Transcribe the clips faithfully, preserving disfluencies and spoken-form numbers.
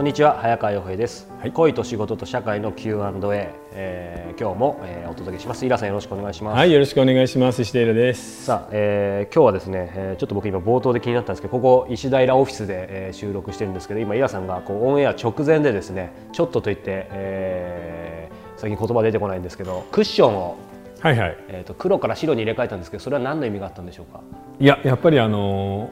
こんにちは、早川洋平です、はい、恋と仕事と社会の キューアンドエー、えー、今日も、えー、お届けします。イラさん、よろしくお願いします。はい、よろしくお願いします。石平です。さあ、えー、今日はですね、えー、ちょっと僕今冒頭で気になったんですけど、ここ石平オフィスで、えー、収録してるんですけど、今イラさんがこうオンエア直前でですね、ちょっとといって、えー、最近言葉出てこないんですけど、クッションをはいはい、えっと黒から白に入れ替えたんですけど、それは何の意味があったんでしょうか。いや、やっぱりあの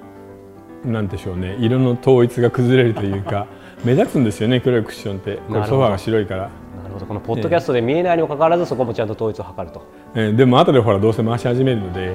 ー、なんでしょうね、色の統一が崩れるというか目立つんですよね、黒いクッションって。これソファーが白いから。なるほど。このポッドキャストで見えないにもかかわらず、えー、そこもちゃんと統一を図ると、えー、でも後でほらどうせ回し始めるので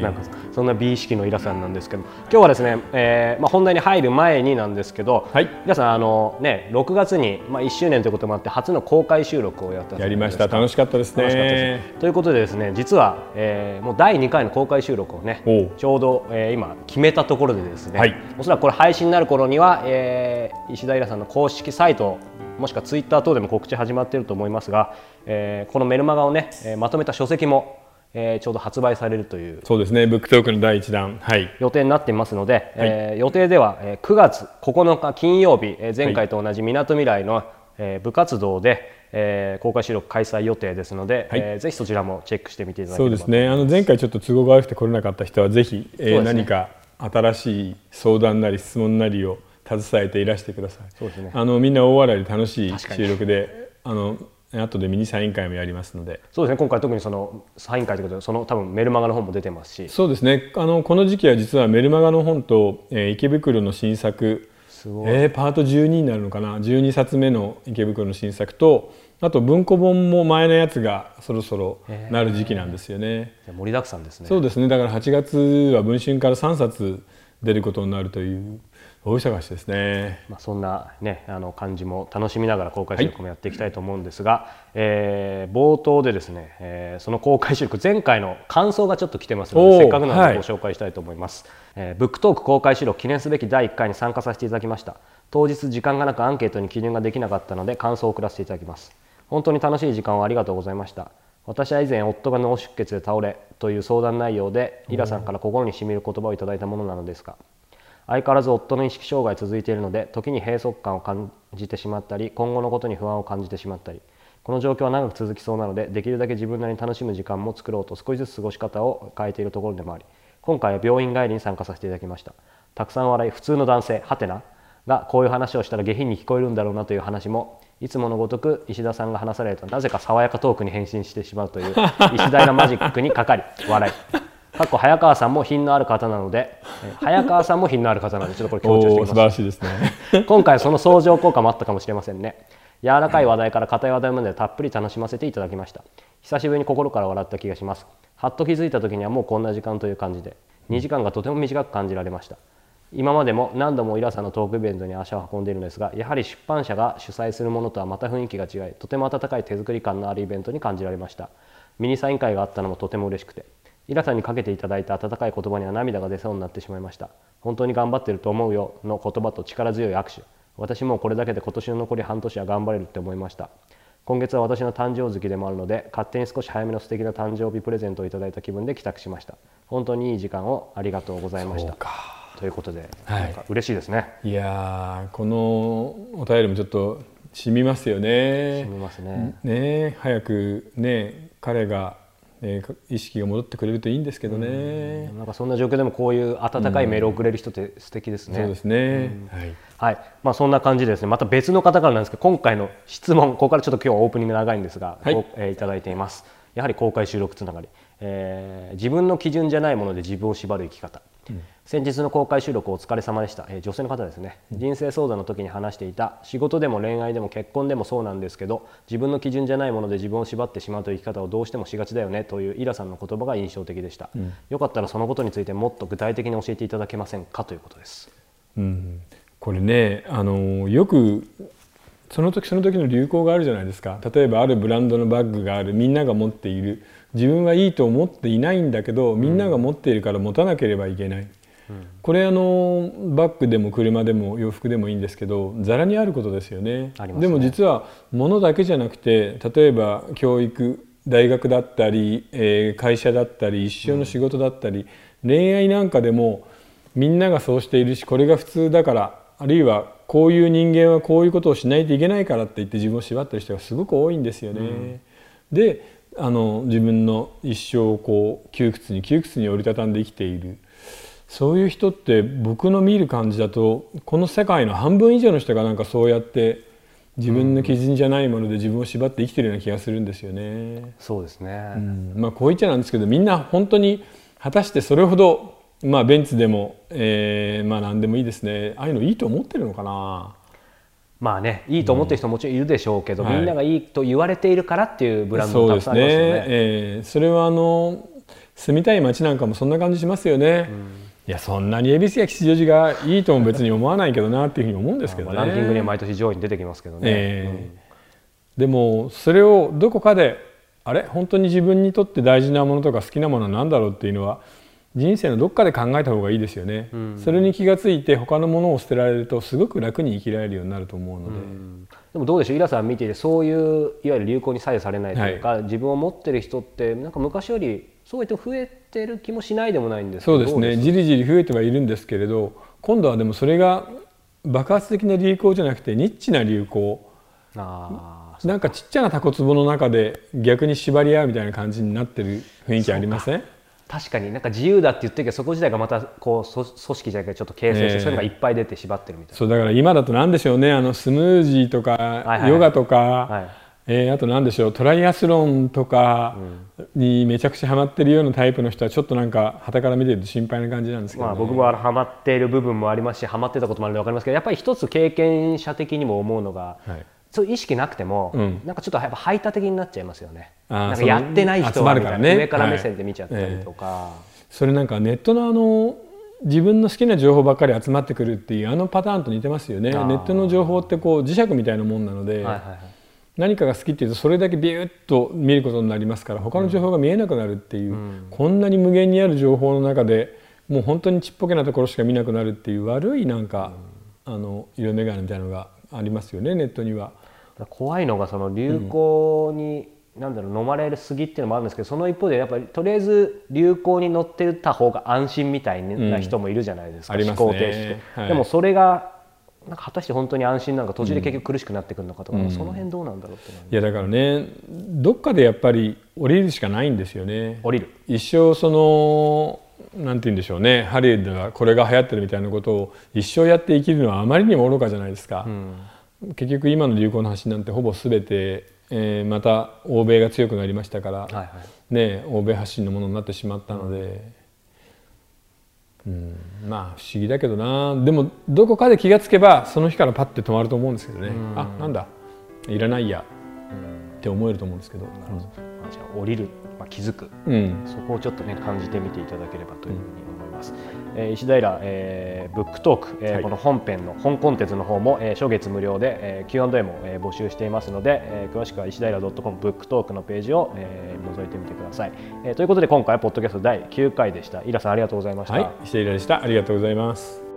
なんかそんな美意識のイラさんなんですけど、今日はですね、えーまあ、本題に入る前になんですけど、はい、イラさん、あの、ね、ろくがつに、まあ、いっしゅうねんということもあって初の公開収録をやったんです。やりました。楽しかったですね。楽しかったですということでですね、実は、えー、もうだいにかいの公開収録をね、ちょうど、えー、今決めたところでですね、はい、おそらくこれ配信になる頃には、えー、石平さんの公式サイト、もしくはツイッター等でも告知始まっていると思いますが、えー、このメルマガをね、まとめた書籍もえー、ちょうど発売されるという。そうですね、ブックトークのだいいちだん、はい、予定になっていますので、はい、えー、予定ではくがつここのか金曜日、えー、前回と同じみなとみらいの、えー、部活動で、えー、公開収録開催予定ですので、はい、えー、ぜひそちらもチェックしてみていただければと思います。そうですね、あの前回ちょっと都合が悪くて来れなかった人はぜひ、えーね、何か新しい相談なり質問なりを携えていらしてください。そうですね、あのみんな大笑いで楽しい収録で、あの後でミニサイン会もやりますので。そうですね、今回特にそのサイン会ということで、その多分メルマガの本も出てますし。そうですね、あのこの時期は実はメルマガの本と、えー、池袋の新作、えー、パートじゅうにになるのかな、じゅうにさつめの池袋の新作と、あと文庫本も前のやつがそろそろなる時期なんですよね、えー、盛りだくさんですね。そうですね、だからはちがつは文春からさんさつ出ることになるという大忙しですね。まあ、そんな、ね、あの感じも楽しみながら公開収録もやっていきたいと思うんですが、はい、えー、冒頭でですね、えー、その公開収録前回の感想がちょっと来てますので、せっかくなのでご紹介したいと思います。はい、えー、ブックトーク公開収録記念すべきだいいっかいに参加させていただきました。当日時間がなくアンケートに記入ができなかったので感想を送らせていただきます。本当に楽しい時間をありがとうございました。私は以前夫が脳出血で倒れという相談内容でイラさんから心にしみる言葉をいただいたものなのですが、相変わらず夫の意識障害続いているので、時に閉塞感を感じてしまったり、今後のことに不安を感じてしまったり、この状況は長く続きそうなので、できるだけ自分なりに楽しむ時間も作ろうと少しずつ過ごし方を変えているところでもあり、今回は病院帰りに参加させていただきました。たくさん笑い、普通の男性ハテナがこういう話をしたら下品に聞こえるんだろうなという話も、いつものごとく石田さんが話されるとなぜか爽やかトークに変身してしまうという石田のマジックにかかり笑いかっこ早川さんも品のある方なので早川さんも品のある方なのでちょっとこれ強調しておきます。素晴らしいですね。今回その相乗効果もあったかもしれませんね。柔らかい話題から硬い話題までたっぷり楽しませていただきました。久しぶりに心から笑った気がします。はっと気づいた時にはもうこんな時間という感じで、にじかんがとても短く感じられました。今までも何度もイラさんのトークイベントに足を運んでいるのですが、やはり出版社が主催するものとはまた雰囲気が違い、とても温かい手作り感のあるイベントに感じられました。ミニサイン会があったのもとても嬉しくて、イラさんにかけていただいた温かい言葉には涙が出そうになってしまいました。本当に頑張ってると思うよの言葉と力強い握手。私もこれだけで今年の残り半年は頑張れるって思いました。今月は私の誕生月でもあるので、勝手に少し早めの素敵な誕生日プレゼントをいただいた気分で帰宅しました。本当にいい時間をありがとうございました。ということで、はい、なんか嬉しいですね。いやー、このお便りもちょっと染みますよね。染みますね。ね、早くね、彼がえー、意識が戻ってくれるといいんですけどね。んなんかそんな状況でもこういう温かいメールをくれる人って素敵ですね。そうですね、はい、はい、まあ、そんな感じでですね、また別の方からなんですけど、今回の質問、ここからちょっと今日はオープニング長いんですが、はい、えー、いただいています。やはり公開収録つながり、えー、自分の基準じゃないもので自分を縛る生き方、うん、先日の公開収録お疲れ様でした。えー、女性の方ですね、うん、人生相談の時に話していた、仕事でも恋愛でも結婚でもそうなんですけど、自分の基準じゃないもので自分を縛ってしまうという生き方をどうしてもしがちだよねというイラさんの言葉が印象的でした。うん、よかったらそのことについてもっと具体的に教えていただけませんかということです。うん、これね、あのよくその時その時の流行があるじゃないですか。例えばあるブランドのバッグがある、みんなが持っている、自分はいいと思っていないんだけどみんなが持っているから持たなければいけない、うん、これあのバッグでも車でも洋服でもいいんですけど、ざらにあることですよね。ありますね。でも実は物だけじゃなくて、例えば教育、大学だったり、えー、会社だったり、一生の仕事だったり、うん、恋愛なんかでもみんながそうしているし、これが普通だから、あるいはこういう人間はこういうことをしないといけないからって言って自分を縛ってる人がすごく多いんですよね。うん、であの自分の一生をこう窮屈に窮屈に折りたたんで生きている、そういう人って僕の見る感じだとこの世界の半分以上の人がなんかそうやって自分の基準じゃないもので自分を縛って生きてるような気がするんですよね。そうですね、うん、まあこう言っちゃなんですけど、みんな本当に果たしてそれほど、まあ、ベンツでも、えー、まあ何でもいいですね、ああいうのいいと思ってるのかな。まあね、いいと思ってる人ももちろんいるでしょうけど、うん、みんながいいと言われているからっていうブランドもたくさんありますよね。そうですね、えー、それはあの住みたい街なんかもそんな感じしますよね。うん、いやそんなに恵比寿や吉祥寺がいいとも別に思わないけどなっていうふうに思うんですけどね。ランキングには毎年上位に出てきますけどね。えーうん、でもそれをどこかであれ本当に自分にとって大事なものとか好きなものは何だろうっていうのは人生のどっかで考えた方がいいですよね。うん、それに気が付いて他のものを捨てられるとすごく楽に生きられるようになると思うので。うん、でもどうでしょう、イラさん見ていてそういういわゆる流行に左右されないというか、はい、自分を持ってる人ってなんか昔よりそうやって増えてる気もしないでもないんですけど。そうですね、じりじり増えてはいるんですけれど、今度はでもそれが爆発的な流行じゃなくてニッチな流行、あー、なんかちっちゃなタコツボの中で逆に縛り合うみたいな感じになってる雰囲気ありません？確かになんか自由だって言ってるけど、そこ自体がまたこう組織じゃなくてちょっと形成して、えー、そういうのがいっぱい出て縛ってるみたいな。そうだから今だと何でしょうね、あのスムージーとかヨガとか、はい、えー、あと何でしょう、トライアスロンとかにめちゃくちゃハマってるようなタイプの人はちょっとなんか傍から見てると心配な感じなんですけど、ね、まあ僕もハマっている部分もありますし、ハマってたこともあるので分かりますけど、やっぱり一つ経験者的にも思うのが、はい、そういう意識なくても、うん、なんかちょっとやっぱ排他的になっちゃいますよね。なんかやってない人はみたいな、上から目線で見ちゃったりとか、はい、えー、それなんかネットのあの自分の好きな情報ばっかり集まってくるっていうあのパターンと似てますよね。ネットの情報ってこう磁石みたいなもんなので、はいはいはい、何かが好きっていうとそれだけビューッと見ることになりますから、他の情報が見えなくなるっていう、うん、こんなに無限にある情報の中でもう本当にちっぽけなところしか見なくなるっていう悪いなんか、うん、あの色眼鏡みたいなのがありますよね、ネットには。怖いのがその流行に、うん、なんだろう、飲まれすぎっていうのもあるんですけど、その一方でやっぱりとりあえず流行に乗ってた方が安心みたいな人もいるじゃないですか、うん、思考停止と。でもそれがなんか果たして本当に安心なのか、途中で結局苦しくなってくるのかとか、うん、その辺どうなんだろうって。いやだからね、どっかでやっぱり降りるしかないんですよね。降りる。一生そのなんて言うんでしょうね、ハリウッドがこれが流行ってるみたいなことを一生やって生きるのはあまりにも愚かじゃないですか。うん、結局今の流行の発信なんてほぼ全て、えー、また欧米が強くなりましたから、はいはい、ね、欧米発信のものになってしまったので。うん、うん、まあ不思議だけどな。でもどこかで気がつけばその日からパッて止まると思うんですけどね、うん、あ、なんだいらないや、うん、って思えると思うんですけど、じゃあ降りる、まあ、気づく、うん、そこをちょっとね感じてみていただければというふうに思います、うん、えー、石平、えー、ブックトーク、えーはい、この本編の本コンテンツの方も、えー、初月無料で、えー、キューアンドエー も、えー、募集していますので、えー、詳しくは石平 ドットコム ブックトークのページを、えー、覗いてみてください。えー、ということで今回はポッドキャストだいきゅうかいでした。イラさんありがとうございました。はい、石平でした。ありがとうございます。